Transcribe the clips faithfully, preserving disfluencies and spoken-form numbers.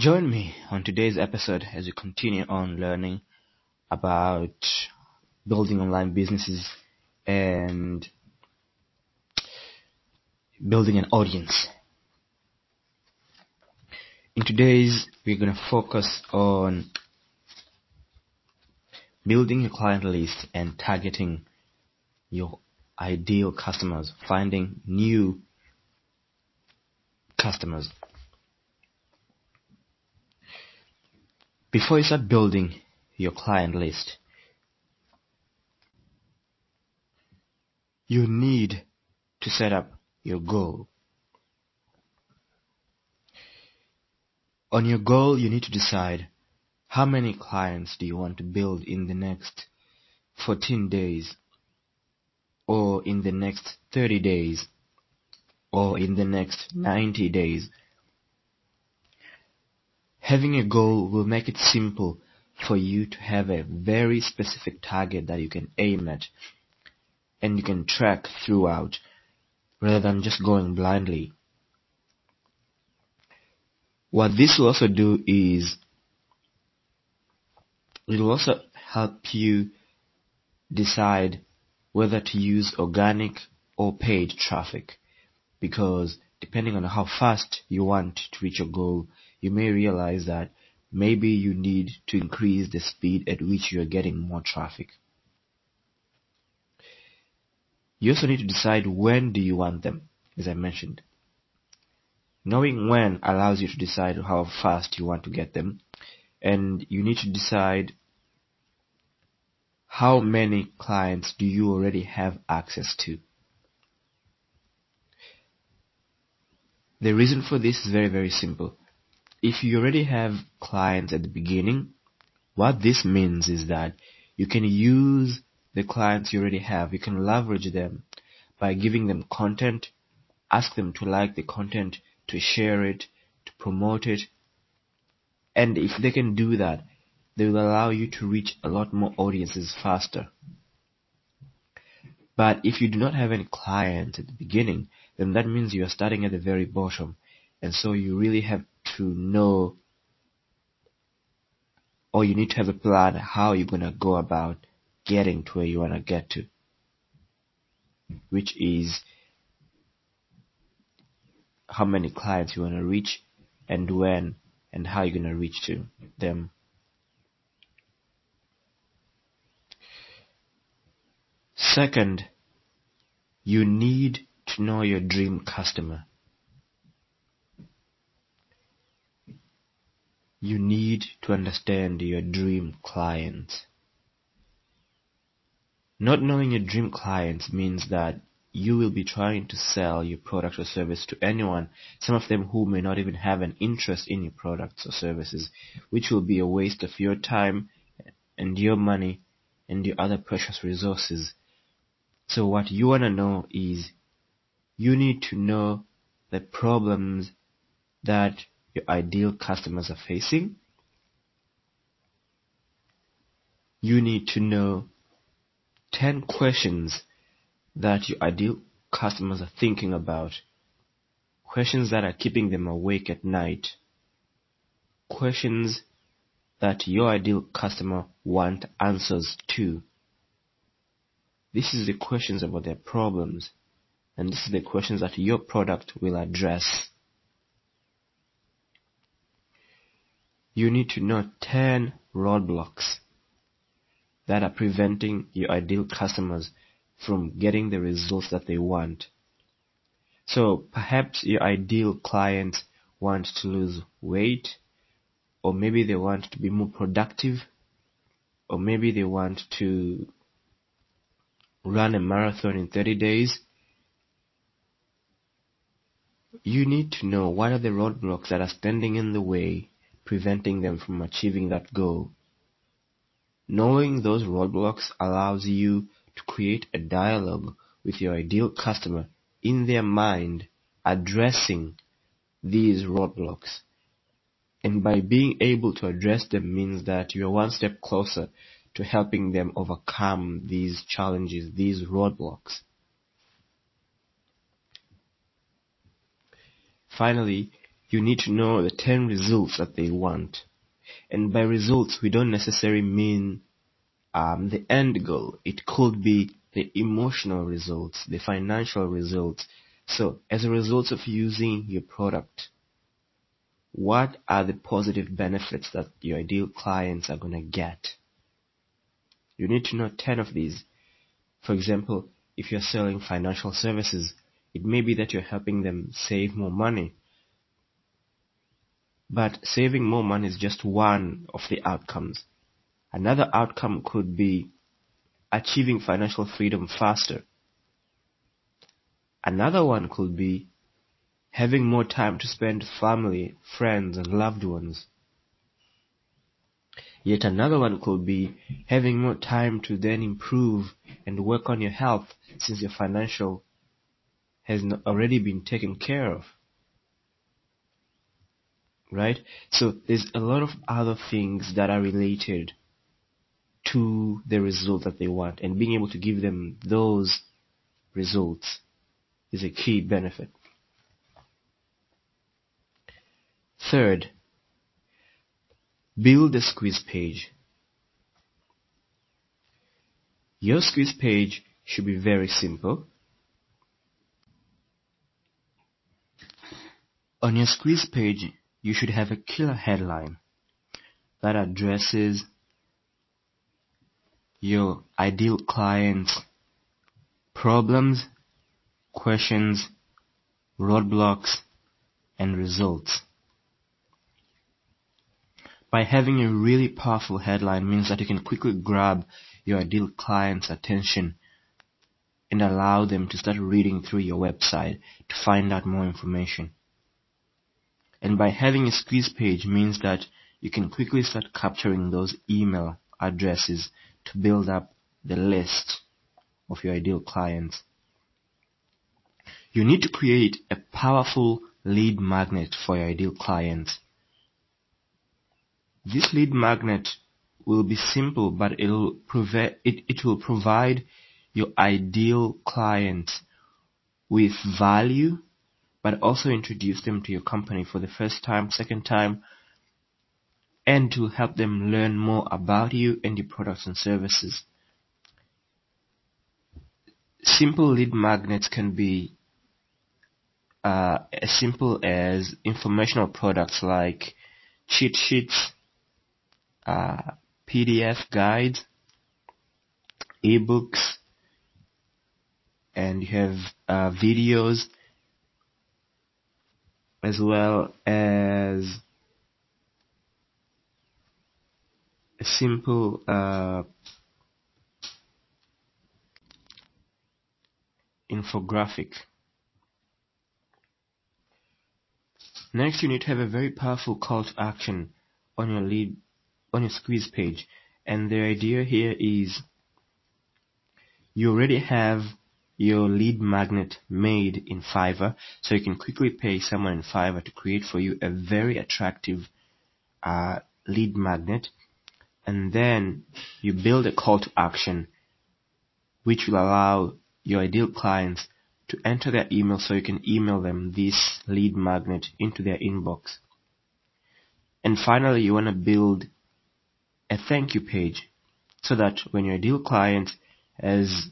Join me on today's episode as we continue on learning about building online businesses and building an audience. In today's, we're going to focus on building your client list and targeting your ideal customers, finding new customers. Before you start building your client list, you need to set up your goal. On your goal, you need to decide how many clients do you want to build in the next fourteen days, or in the next thirty days, or in the next ninety days. Having a goal will make it simple for you to have a very specific target that you can aim at and you can track throughout, rather than just going blindly. What this will also do is it will also help you decide whether to use organic or paid traffic, because depending on how fast you want to reach your goal, you may realize that maybe you need to increase the speed at which you are getting more traffic. You also need to decide when do you want them, as I mentioned. Knowing when allows you to decide how fast you want to get them, and you need to decide how many clients do you already have access to. The reason for this is very, very simple. If you already have clients at the beginning, what this means is that you can use the clients you already have. You can leverage them by giving them content, ask them to like the content, to share it, to promote it. And if they can do that, they will allow you to reach a lot more audiences faster. But if you do not have any clients at the beginning, then that means you are starting at the very bottom. And so you really have to know, or you need to have a plan how you're going to go about getting to where you want to get to, which is how many clients you want to reach and when and how you're going to reach to them. Second, you need to know your dream customer. You need to understand your dream clients. Not knowing your dream clients means that you will be trying to sell your product or service to anyone, some of them who may not even have an interest in your products or services, which will be a waste of your time and your money and your other precious resources. So what you want to know is you need to know the problems that your ideal customers are facing. You need to know ten questions that your ideal customers are thinking about, questions that are keeping them awake at night, questions that your ideal customer want answers to. This is the questions about their problems, and this is the questions that your product will address. You need to know ten roadblocks that are preventing your ideal customers from getting the results that they want. So perhaps your ideal client wants to lose weight, or maybe they want to be more productive, or maybe they want to run a marathon in thirty days. You need to know what are the roadblocks that are standing in the way, preventing them from achieving that goal. Knowing those roadblocks allows you to create a dialogue with your ideal customer in their mind, addressing these roadblocks. And by being able to address them means that you are one step closer to helping them overcome these challenges, these roadblocks. Finally, you need to know the ten results that they want. And by results, we don't necessarily mean um, the end goal. It could be the emotional results, the financial results. So, as a result of using your product, what are the positive benefits that your ideal clients are going to get? You need to know ten of these. For example, if you're selling financial services, it may be that you're helping them save more money. But saving more money is just one of the outcomes. Another outcome could be achieving financial freedom faster. Another one could be having more time to spend with family, friends, and loved ones. Yet another one could be having more time to then improve and work on your health, since your financial has already been taken care of. Right? So there's a lot of other things that are related to the result that they want, and being able to give them those results is a key benefit. Third, build a squeeze page. Your squeeze page should be very simple. On your squeeze page, you should have a killer headline that addresses your ideal client's problems, questions, roadblocks, and results. By having a really powerful headline means that you can quickly grab your ideal client's attention and allow them to start reading through your website to find out more information. And by having a squeeze page means that you can quickly start capturing those email addresses to build up the list of your ideal clients. You need to create a powerful lead magnet for your ideal clients. This lead magnet will be simple, but it'll prov- it, it will provide your ideal clients with value, but also introduce them to your company for the first time, second time, and to help them learn more about you and your products and services. Simple lead magnets can be uh, as simple as informational products like cheat sheets, uh, P D F guides, ebooks, and you have uh, videos, as well as a simple uh, infographic. Next, you need to have a very powerful call to action on your lead, on your squeeze page. And the idea here is you already have your lead magnet made in Fiverr, so you can quickly pay someone in Fiverr to create for you a very attractive uh, lead magnet, and then you build a call to action which will allow your ideal clients to enter their email, so you can email them this lead magnet into their inbox. And finally, you want to build a thank you page so that when your ideal client has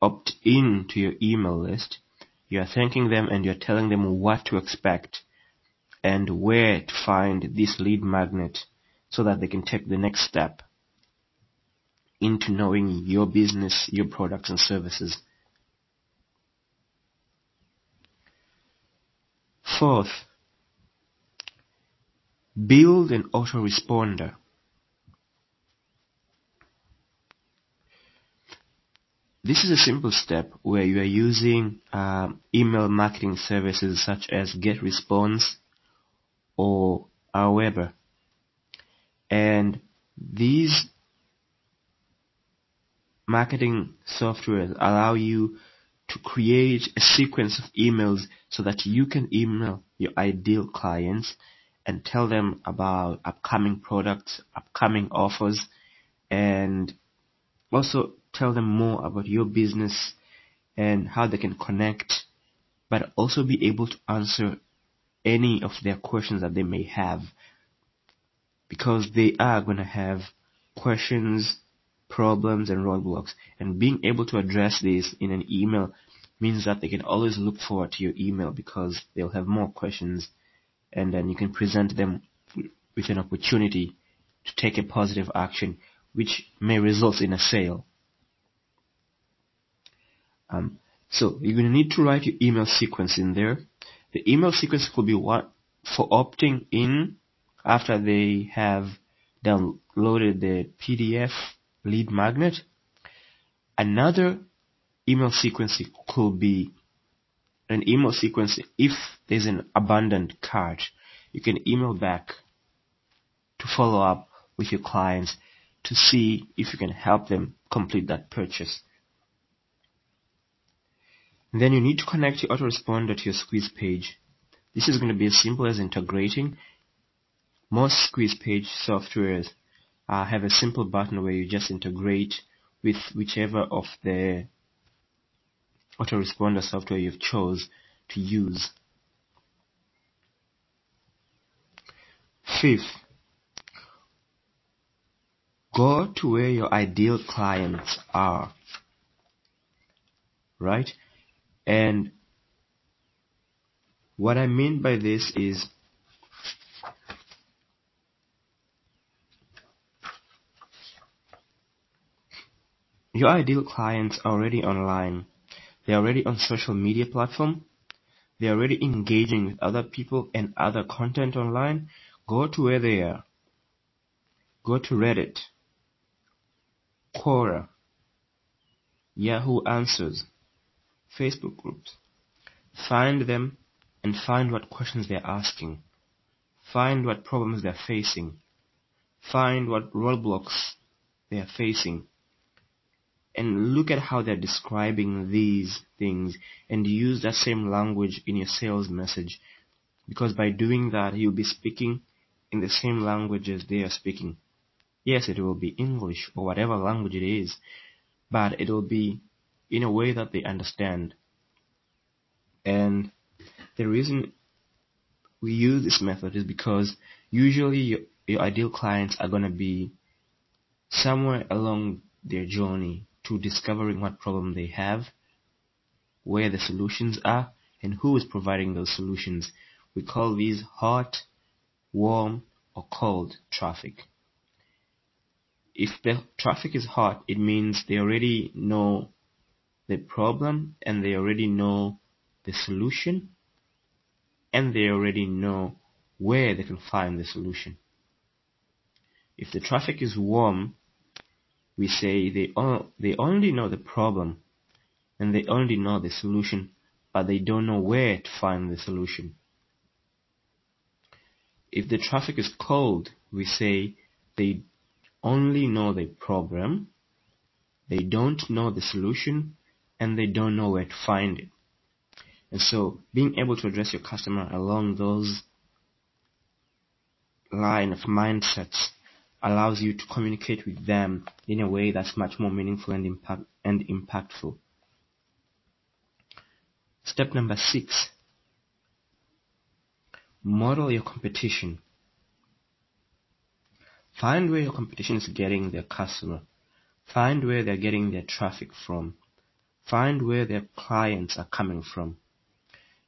opt in to your email list, you are thanking them and you are telling them what to expect and where to find this lead magnet so that they can take the next step into knowing your business, your products and services. Fourth, build an autoresponder. This is a simple step where you are using um, email marketing services such as GetResponse or Aweber. And these marketing softwares allow you to create a sequence of emails so that you can email your ideal clients and tell them about upcoming products, upcoming offers, and also tell them more about your business and how they can connect, but also be able to answer any of their questions that they may have, because they are going to have questions, problems, and roadblocks. And being able to address this in an email means that they can always look forward to your email, because they'll have more questions, and then you can present them with an opportunity to take a positive action, which may result in a sale. Um, so you're going to need to write your email sequence in there. The email sequence could be what for opting in after they have downloaded the P D F lead magnet. Another email sequence could be an email sequence if there's an abandoned cart. You can email back to follow up with your clients to see if you can help them complete that purchase. And then you need to connect your autoresponder to your squeeze page. This is going to be as simple as integrating. Most squeeze page softwares uh, have a simple button where you just integrate with whichever of the autoresponder software you've chose to use. Fifth, go to where your ideal clients are, right? And what I mean by this is your ideal clients are already online. They're already on social media platform. They're already engaging with other people and other content online. Go to where they are. Go to Reddit, Quora, Yahoo Answers, Facebook groups. Find them and find what questions they're asking. Find what problems they're facing. Find what roadblocks they're facing. And look at how they're describing these things, and use that same language in your sales message, because by doing that, you'll be speaking in the same language as they are speaking. Yes, it will be English or whatever language it is, but it will be in a way that they understand. And the reason we use this method is because usually your, your ideal clients are going to be somewhere along their journey to discovering what problem they have, where the solutions are, and who is providing those solutions. We call these hot, warm, or cold traffic. If the traffic is hot, it means they already know the problem, and they already know the solution, and they already know where they can find the solution. If the traffic is warm, we say they all, they only know the problem, and they only know the solution, but they don't know where to find the solution. If the traffic is cold, we say they only know the problem, they don't know the solution, and they don't know where to find it. And so being able to address your customer along those line of mindsets allows you to communicate with them in a way that's much more meaningful and impact and impactful. Step number six, model your competition. Find where your competition is getting their customer. Find where they're getting their traffic from. Find where their clients are coming from.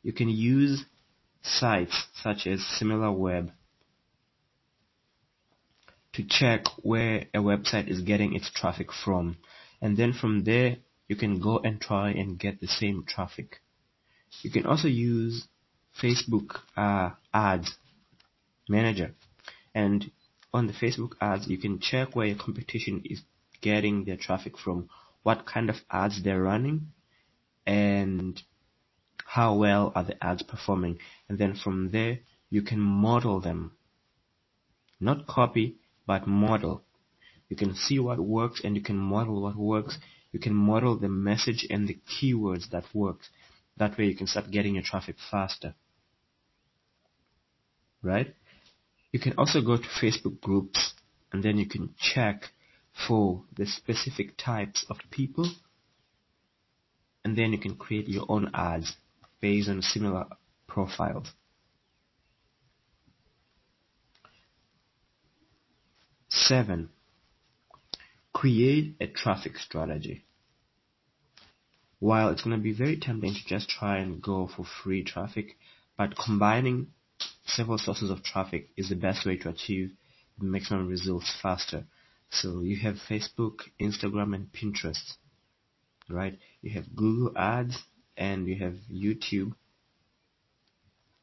You can use sites such as SimilarWeb to check where a website is getting its traffic from. And then from there, you can go and try and get the same traffic. You can also use Facebook uh, Ads Manager. And on the Facebook ads, you can check where your competition is getting their traffic from, what kind of ads they're running, and how well are the ads performing. And then from there, you can model them. Not copy, but model. You can see what works, and you can model what works. You can model the message and the keywords that works. That way you can start getting your traffic faster. Right? You can also go to Facebook groups, and then you can check for the specific types of people, and then you can create your own ads based on similar profiles. Seven, create a traffic strategy. While it's going to be very tempting to just try and go for free traffic, but combining several sources of traffic is the best way to achieve the maximum results faster. So you have Facebook, Instagram, and Pinterest, right? You have Google Ads, and you have YouTube.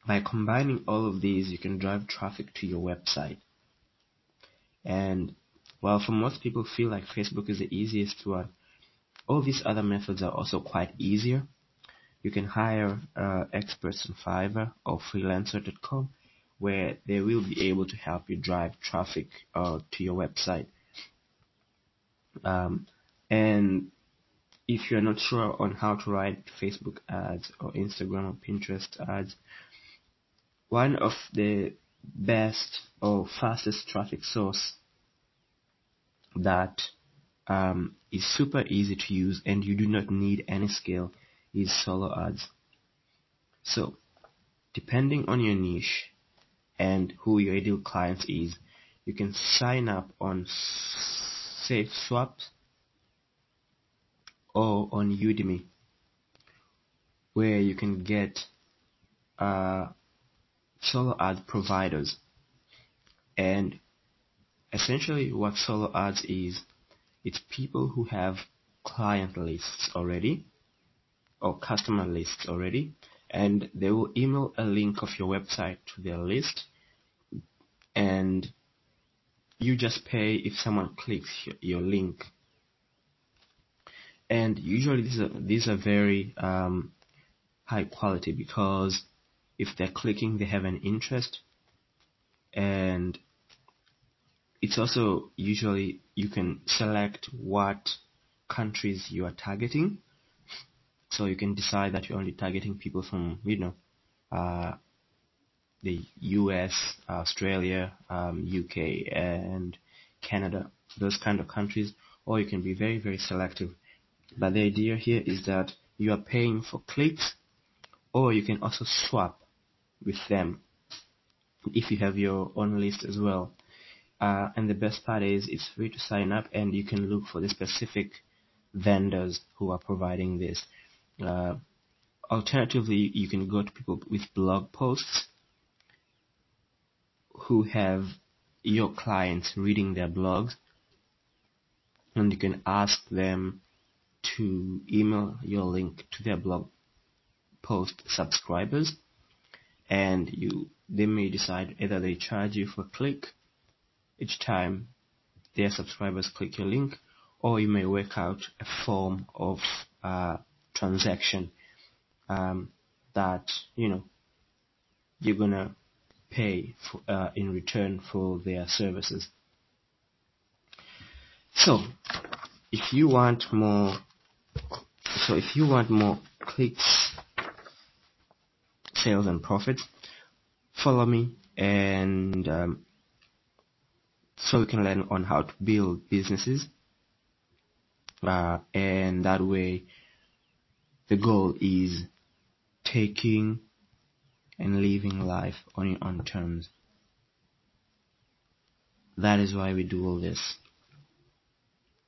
By combining all of these, you can drive traffic to your website. And while for most people feel like Facebook is the easiest one, all these other methods are also quite easier. You can hire uh, experts on Fiverr or freelancer dot com, where they will be able to help you drive traffic uh, to your website. Um, and if you're not sure on how to write Facebook ads or Instagram or Pinterest ads, one of the best or fastest traffic source that um, is super easy to use and you do not need any skill is solo ads. So, depending on your niche and who your ideal client is, you can sign up on Save Swaps or on Udemy, where you can get uh, solo ad providers. And essentially what solo ads is, it's people who have client lists already or customer lists already, and they will email a link of your website to their list, and you just pay if someone clicks your link. And usually these are, these are very um, high quality, because if they're clicking, they have an interest, and it's also usually you can select what countries you are targeting. So you can decide that you're only targeting people from, you know, uh, the U S, Australia, um, U K, and Canada, those kind of countries. Or you can be very, very selective. But the idea here is that you are paying for clicks, or you can also swap with them if you have your own list as well. Uh, and the best part is it's free to sign up, and you can look for the specific vendors who are providing this. Uh, alternatively, you can go to people with blog posts who have your clients reading their blogs, and you can ask them to email your link to their blog post subscribers, and you they may decide either they charge you for click each time their subscribers click your link, or you may work out a form of uh, transaction um, that, you know, you're gonna pay for, uh, in return for their services. So, if you want more, so if you want more clicks, sales, and profits, follow me, and um, so we can learn on how to build businesses, uh, and that way. The goal is taking and living life on your own terms. That is why we do all this,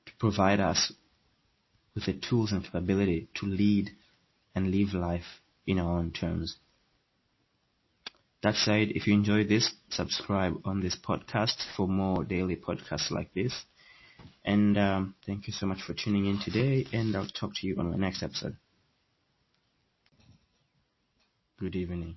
to provide us with the tools and capability to lead and live life in our own terms. That said, if you enjoy this, subscribe on this podcast for more daily podcasts like this. And um, thank you so much for tuning in today, and I'll talk to you on the next episode. Good evening.